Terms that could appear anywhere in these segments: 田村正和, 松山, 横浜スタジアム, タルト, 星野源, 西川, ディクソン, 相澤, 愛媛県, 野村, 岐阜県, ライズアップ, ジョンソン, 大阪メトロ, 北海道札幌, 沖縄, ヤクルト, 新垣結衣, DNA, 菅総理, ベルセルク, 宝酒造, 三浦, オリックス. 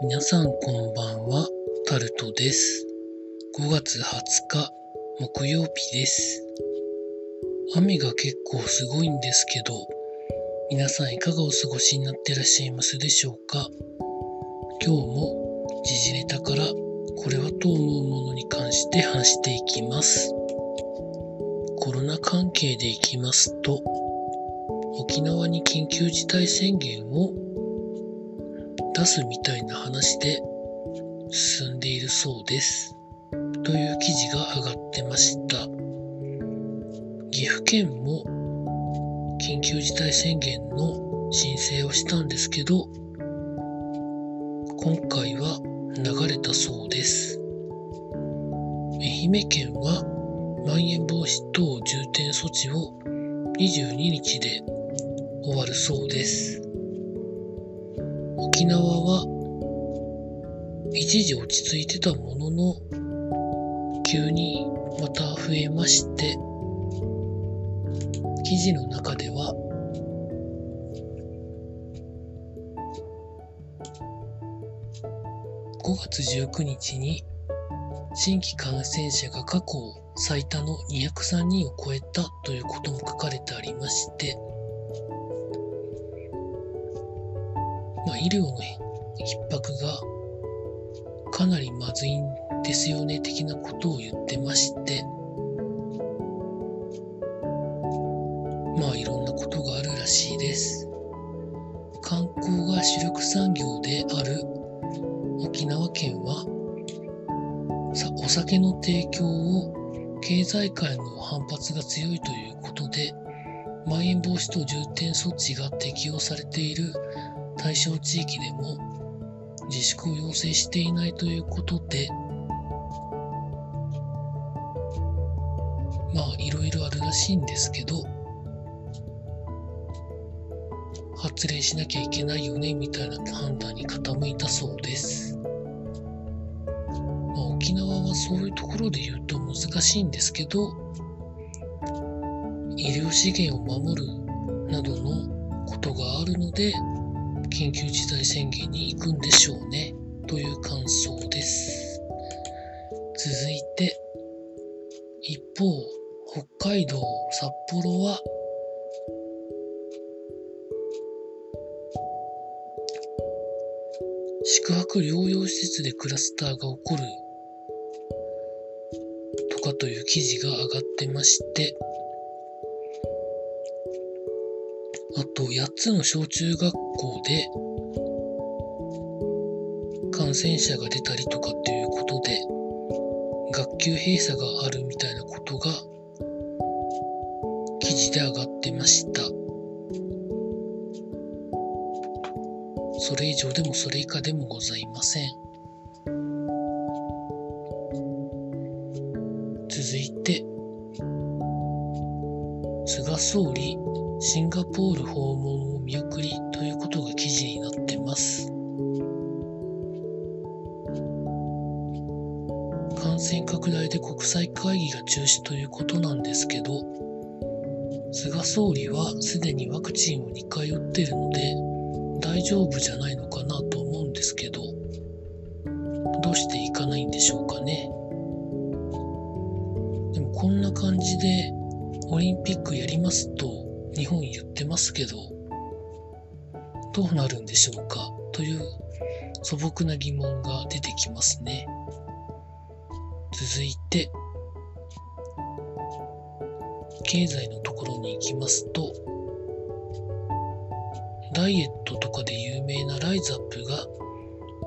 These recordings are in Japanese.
皆さんこんばんは、タルトです。5月20日木曜日です。雨が結構すごいんですけど、皆さんいかがお過ごしになってらっしゃいますでしょうか。今日も時事ネタからこれはと思うものに関して話していきます。コロナ関係でいきますと、沖縄に緊急事態宣言を出すみたいな話で進んでいるそうですという記事が上がってました。岐阜県も緊急事態宣言の申請をしたんですけど、今回は流れたそうです。愛媛県はまん延防止等重点措置を22日で終わるそうです。沖縄は一時落ち着いてたものの、急にまた増えまして、記事の中では5月19日に新規感染者が過去最多の203人を超えたということも書かれてありまして、医療の逼迫がかなりまずいんですよね的なことを言ってまして、いろんなことがあるらしいです。観光が主力産業である沖縄県はお酒の提供を経済界の反発が強いということで、まん延防止等重点措置が適用されている対象地域でも自粛を要請していないということで、いろいろあるらしいんですけど、発令しなきゃいけないよねみたいな判断に傾いたそうです。沖縄はそういうところで言うと難しいんですけど、医療資源を守るなどのことがあるので、緊急事態宣言に行くんでしょうねという感想です。続いて一方、北海道札幌は宿泊療養施設でクラスターが起こるとかという記事が上がってまして、あと8つの小中学校で感染者が出たりとかっていうことで、学級閉鎖があるみたいなことが記事で上がってました。それ以上でもそれ以下でもございません。続いて菅総理シンガポール訪問を見送りということが記事になってます。感染拡大で国際会議が中止ということなんですけど、菅総理はすでにワクチンを2回打ってるので大丈夫じゃないのかなと思うんですけど、どうしていかないんでしょうかね。でもこんな感じでオリンピックやりますと日本言ってますけど、どうなるんでしょうかという素朴な疑問が出てきますね。続いて経済のところに行きますと、ダイエットとかで有名なライズアップが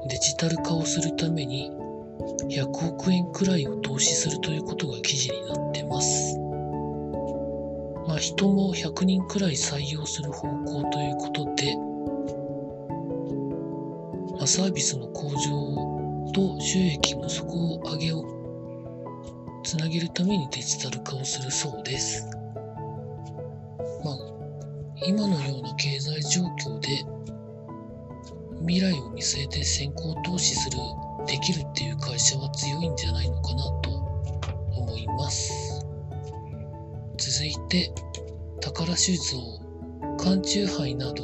デジタル化をするために100億円くらいを投資するということが記事になってます。人も100人くらい採用する方向ということで、サービスの向上と収益の底上げをつなげるためにデジタル化をするそうです。今のような経済状況で未来を見据えて先行投資するできるっていう会社は強いんじゃないのかなと思います。続いて宝酒造、缶酎ハイなど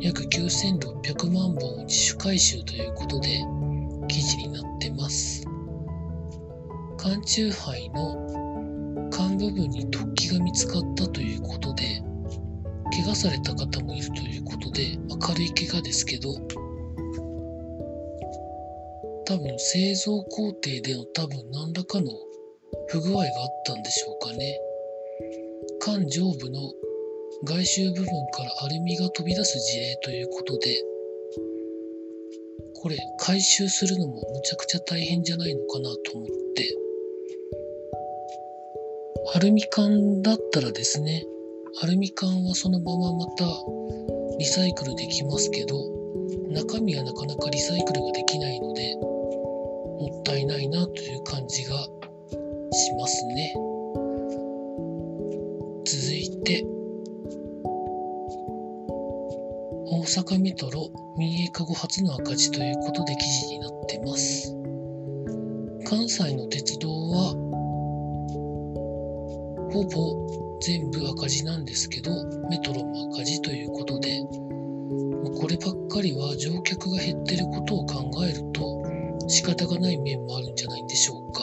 約9600万本を自主回収ということで記事になってます。缶酎ハイの缶部分に突起が見つかったということで、怪我された方もいるということで、軽い怪我ですけど、多分製造工程での多分何らかの不具合があったんでしょうかね。缶上部の外周部分からアルミが飛び出す事例ということで、これ回収するのもむちゃくちゃ大変じゃないのかなと思って、アルミ缶だったらですね、アルミ缶はそのまままたリサイクルできますけど、中身はなかなかリサイクルができないのでもったいないなという感じがしますね。続いて、大阪メトロ民営化後初の赤字ということで記事になってます。関西の鉄道はほぼ全部赤字なんですけど、メトロも赤字ということで、こればっかりは乗客が減ってることを考えると仕方がない面もあるんじゃないんでしょうか。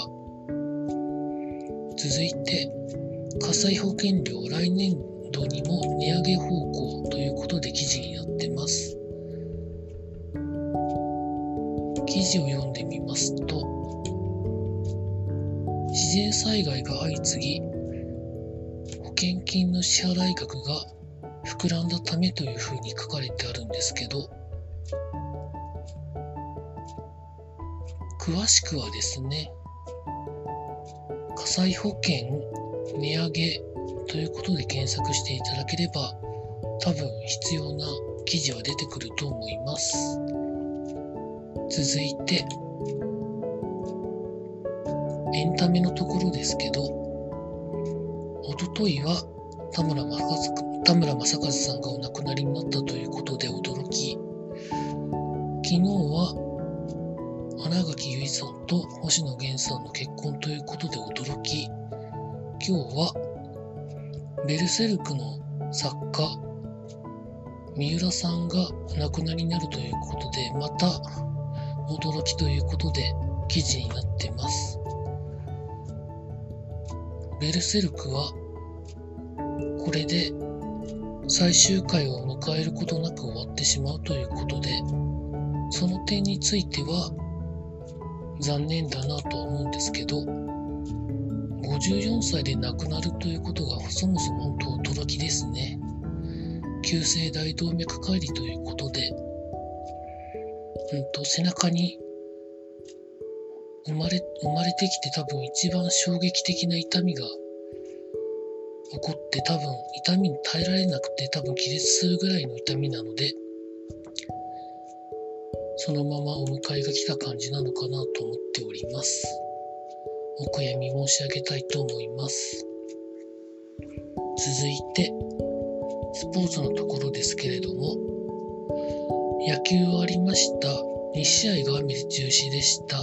続いて、火災保険料来年度にも値上げ方向ということで記事になってます。記事を読んでみますと、自然災害が相次ぎ保険金の支払い額が膨らんだためというふうに書かれてあるんですけど、詳しくはですね、火災保険値上げということで検索していただければ多分必要な記事は出てくると思います。続いて、エンタメのところですけど、おとといは田村正和さんがお亡くなりになったということで驚き、昨日は新垣結衣さんと星野源さんの結婚ということで驚き、今日はベルセルクの作家三浦さんがお亡くなりになるということでまた驚きということで記事になってます。ベルセルクはこれで最終回を迎えることなく終わってしまうということで、その点については残念だなと思うんですけど、54歳で亡くなるということがそもそも本当驚きですね。急性大動脈解離ということで、背中に生まれてきて多分一番衝撃的な痛みが起こって、多分痛みに耐えられなくて多分気絶するぐらいの痛みなので、そのままお迎えが来た感じなのかなと思っております。お悔やみ申し上げたいと思います。続いて、スポーツのところですけれども、野球はありました。2試合が雨で中止でした。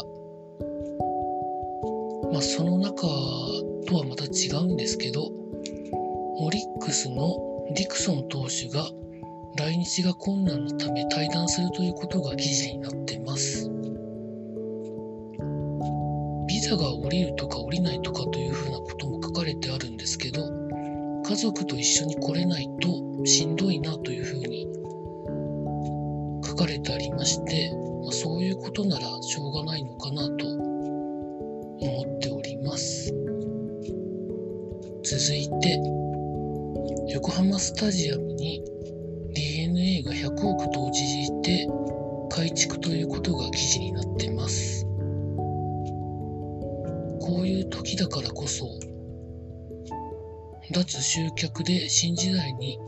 その中とはまた違うんですけど、オリックスのディクソン投手が来日が困難のため退団するということが記事になってます。ビザが降りるとか降りないとかというふうなことも書かれてあるんですけど、家族と一緒に来れないとしんどいなというふうに書かれてありまして、そういうことならしょうがないのかなと思っております。続いて、横浜スタジアムに DNA が100億投じて改築ということが記事になってます。こういう時だからこそ、脱集客で新時代に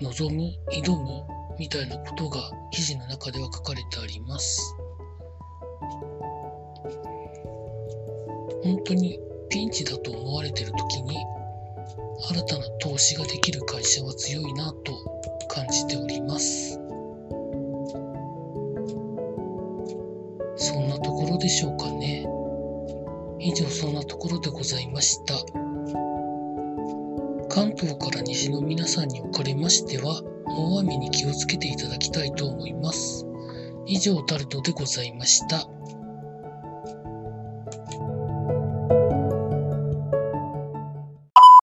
臨む挑むみたいなことが記事の中では書かれてあります。本当にピンチだと思われてる時に新たな投資ができる会社は強いなと感じております。そんなところでしょうかね。以上、そんなところでございました。関東から西の皆さんにおかれましては、大雨に気をつけていただきたいと思います。以上タルトでございました。